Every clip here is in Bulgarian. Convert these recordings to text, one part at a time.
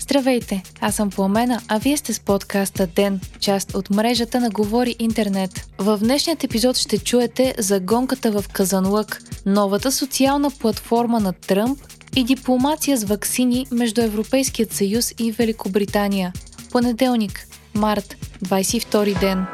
Здравейте, аз съм Пламена, а вие сте с подкаста ДЕН, част от мрежата на Говори Интернет. В днешният епизод ще чуете за гонката в Казанлък, новата социална платформа на Тръмп и дипломация с ваксини между Европейският съюз и Великобритания. Понеделник, март, 22 ден.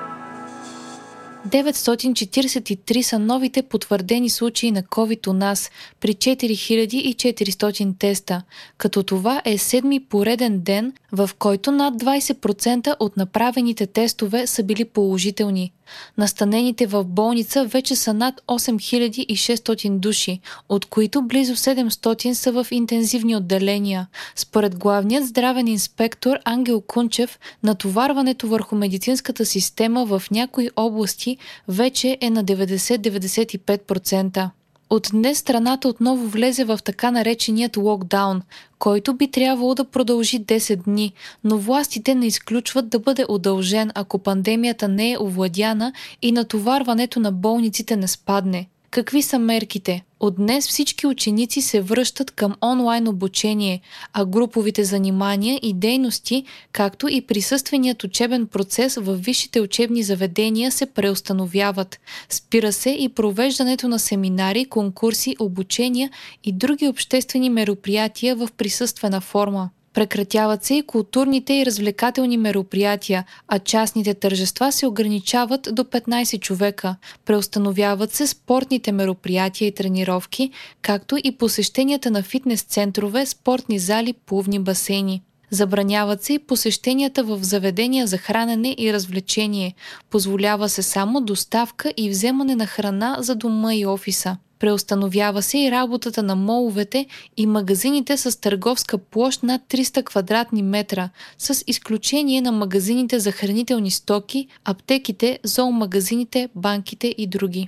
943 са новите потвърдени случаи на COVID у нас при 4400 теста, като това е седми пореден ден, в който над 20% от направените тестове са били положителни. Настанените в болница вече са над 8600 души, от които близо 700 са в интензивни отделения. Според главният здравен инспектор Ангел Кунчев, натоварването върху медицинската система в някои области вече е на 90-95%. От днес страната отново влезе в така нареченият локдаун, който би трябвало да продължи 10 дни, но властите не изключват да бъде удължен, ако пандемията не е овладяна и натоварването на болниците не спадне. Какви са мерките? От днес всички ученици се връщат към онлайн обучение, а груповите занимания и дейности, както и присъственият учебен процес във висшите учебни заведения се преустановяват. Спира се и провеждането на семинари, конкурси, обучения и други обществени мероприятия в присъствена форма. Прекратяват се и културните и развлекателни мероприятия, а частните тържества се ограничават до 15 човека. Преустановяват се спортните мероприятия и тренировки, както и посещенията на фитнес-центрове, спортни зали, плувни басейни. Забраняват се и посещенията в заведения за хранене и развлечение. Позволява се само доставка и вземане на храна за дома и офиса. Преустановява се и работата на моловете и магазините с търговска площ над 300 квадратни метра, с изключение на магазините за хранителни стоки, аптеките, зоомагазините, банките и други.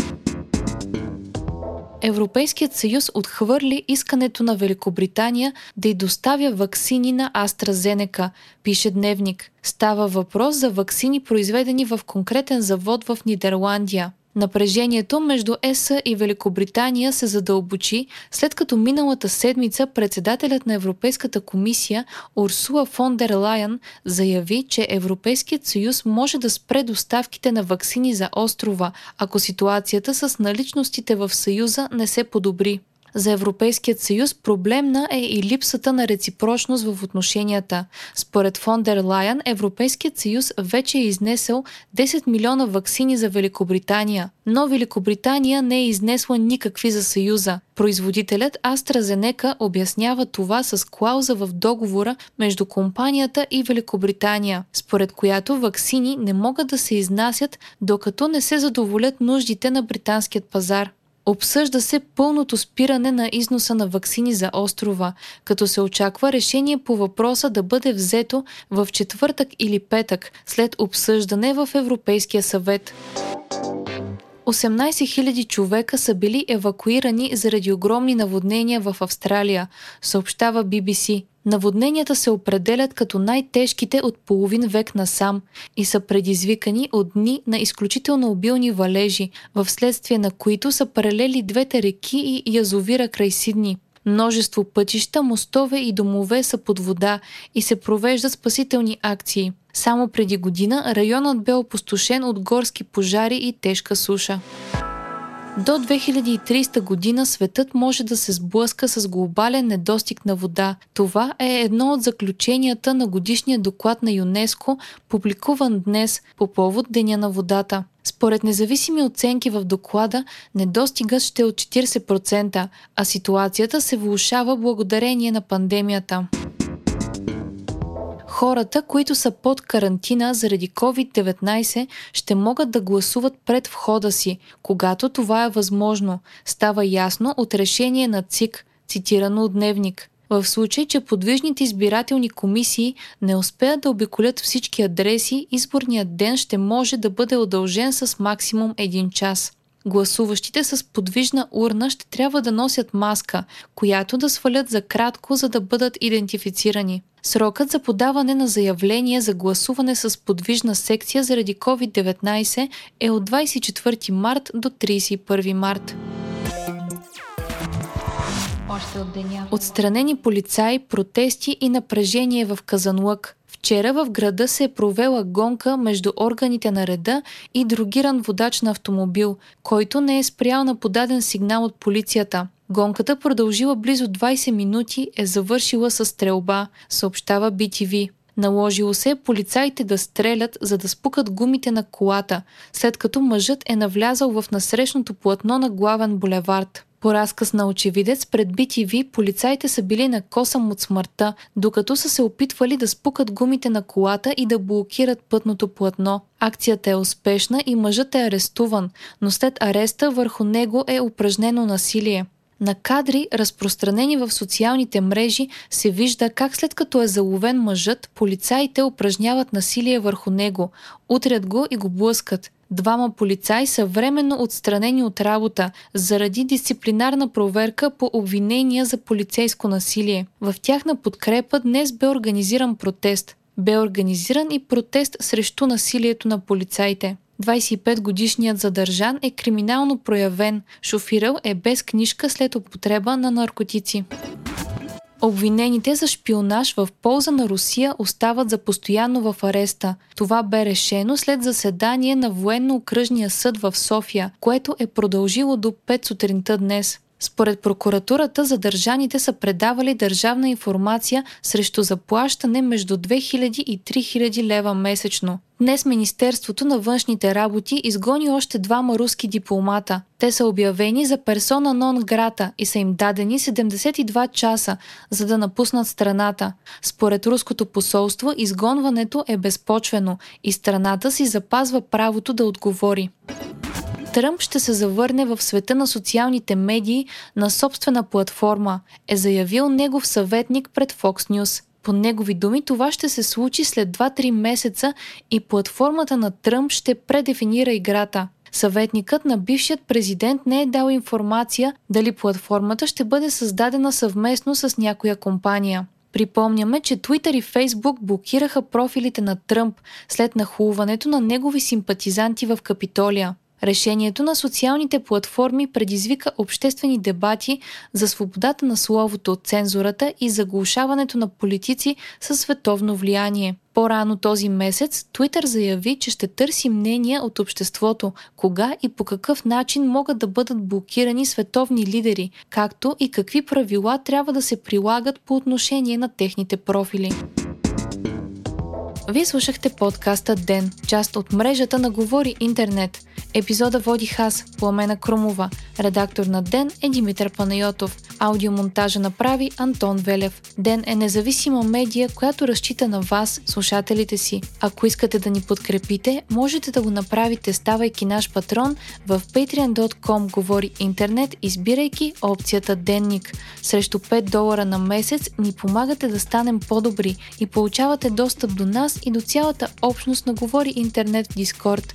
Европейският съюз отхвърли искането на Великобритания да й доставя ваксини на AstraZeneca, пише Дневник. Става въпрос за ваксини, произведени в конкретен завод в Нидерландия. Напрежението между ЕС и Великобритания се задълбочи, след като миналата седмица председателят на Европейската комисия Урсула фон дер Лайен заяви, че Европейският съюз може да спре доставките на ваксини за острова, ако ситуацията с наличностите в съюза не се подобри. За Европейският съюз проблемна е и липсата на реципрочност в отношенията. Според фон дер Лайен, Европейският съюз вече е изнесъл 10 милиона ваксини за Великобритания, но Великобритания не е изнесла никакви за съюза. Производителят AstraZeneca обяснява това с клауза в договора между компанията и Великобритания, според която ваксини не могат да се изнасят, докато не се задоволят нуждите на британският пазар. Обсъжда се пълното спиране на износа на ваксини за острова, като се очаква решение по въпроса да бъде взето в четвъртък или петък след обсъждане в Европейския съвет. 18 000 човека са били евакуирани заради огромни наводнения в Австралия, съобщава BBC. Наводненията се определят като най-тежките от половин век насам и са предизвикани от дни на изключително обилни валежи, вследствие на които са паралели двете реки и язовира край Сидни. Множество пътища, мостове и домове са под вода и се провеждат спасителни акции. Само преди година районът бе опустошен от горски пожари и тежка суша. До 2030 година светът може да се сблъска с глобален недостиг на вода. Това е едно от заключенията на годишния доклад на ЮНЕСКО, публикуван днес по повод Деня на водата. Според независими оценки в доклада, недостигът ще е от 40%, а ситуацията се влошава благодарение на пандемията. Хората, които са под карантина заради COVID-19, ще могат да гласуват пред входа си, когато това е възможно, става ясно от решение на ЦИК, цитирано от Дневник. В случай, че подвижните избирателни комисии не успеят да обиколят всички адреси, изборният ден ще може да бъде удължен с максимум 1 час. Гласуващите с подвижна урна ще трябва да носят маска, която да свалят за кратко, за да бъдат идентифицирани. Срокът за подаване на заявление за гласуване с подвижна секция заради COVID-19 е от 24 март до 31 март. Отстранени полицаи, протести и напрежение в Казанлък. Вчера в града се е провела гонка между органите на реда и дрогиран водач на автомобил, който не е спрял на подаден сигнал от полицията. Гонката, продължила близо 20 минути, е завършила със стрелба, съобщава BTV. Наложило се полицаите да стрелят, за да спукат гумите на колата, след като мъжът е навлязал в насрещното платно на главен булевард. По разказ на очевидец пред BTV, полицаите са били на косъм от смъртта, докато са се опитвали да спукат гумите на колата и да блокират пътното платно. Акцията е успешна и мъжът е арестуван, но след ареста върху него е упражнено насилие. На кадри, разпространени в социалните мрежи, се вижда как след като е заловен мъжът, полицаите упражняват насилие върху него, удрят го и го блъскат. Двама полицаи са временно отстранени от работа заради дисциплинарна проверка по обвинения за полицейско насилие. В тяхна подкрепа днес бе организиран протест. Бе организиран и протест срещу насилието на полицаите. 25-годишният задържан е криминално проявен. Шофирал е без книжка след употреба на наркотици. Обвинените за шпионаж в полза на Русия остават за постоянно в ареста. Това бе решено след заседание на Военно-окръжния съд в София, което е продължило до 5 сутринта днес. Според прокуратурата, задържаните са предавали държавна информация срещу заплащане между 2000 и 3000 лева месечно. Днес Министерството на външните работи изгони още двама руски дипломата. Те са обявени за персона нон грата и са им дадени 72 часа, за да напуснат страната. Според руското посолство, изгонването е безпочвено и страната си запазва правото да отговори. Тръмп ще се завърне в света на социалните медии на собствена платформа, е заявил негов съветник пред Fox News. По негови думи, това ще се случи след 2-3 месеца и платформата на Тръмп ще предефинира играта. Съветникът на бившият президент не е дал информация дали платформата ще бъде създадена съвместно с някоя компания. Припомняме, че Twitter и Facebook блокираха профилите на Тръмп след нахлуването на негови симпатизанти в Капитолия. Решението на социалните платформи предизвика обществени дебати за свободата на словото от цензурата и заглушаването на политици със световно влияние. По-рано този месец Twitter заяви, че ще търси мнения от обществото, кога и по какъв начин могат да бъдат блокирани световни лидери, както и какви правила трябва да се прилагат по отношение на техните профили. Вие слушахте подкаста «Ден», част от мрежата на Говори Интернет. Епизода водих аз, Пламена Крумова. Редактор на «Ден» е Димитър Панайотов. Аудиомонтажа направи Антон Велев. «Ден» е независима медия, която разчита на вас, слушателите си. Ако искате да ни подкрепите, можете да го направите, ставайки наш патрон в patreon.com Говори Интернет, избирайки опцията «Денник». Срещу $5 на месец ни помагате да станем по-добри и получавате достъп до нас и до цялата общност на Говори Интернет в Дискорд.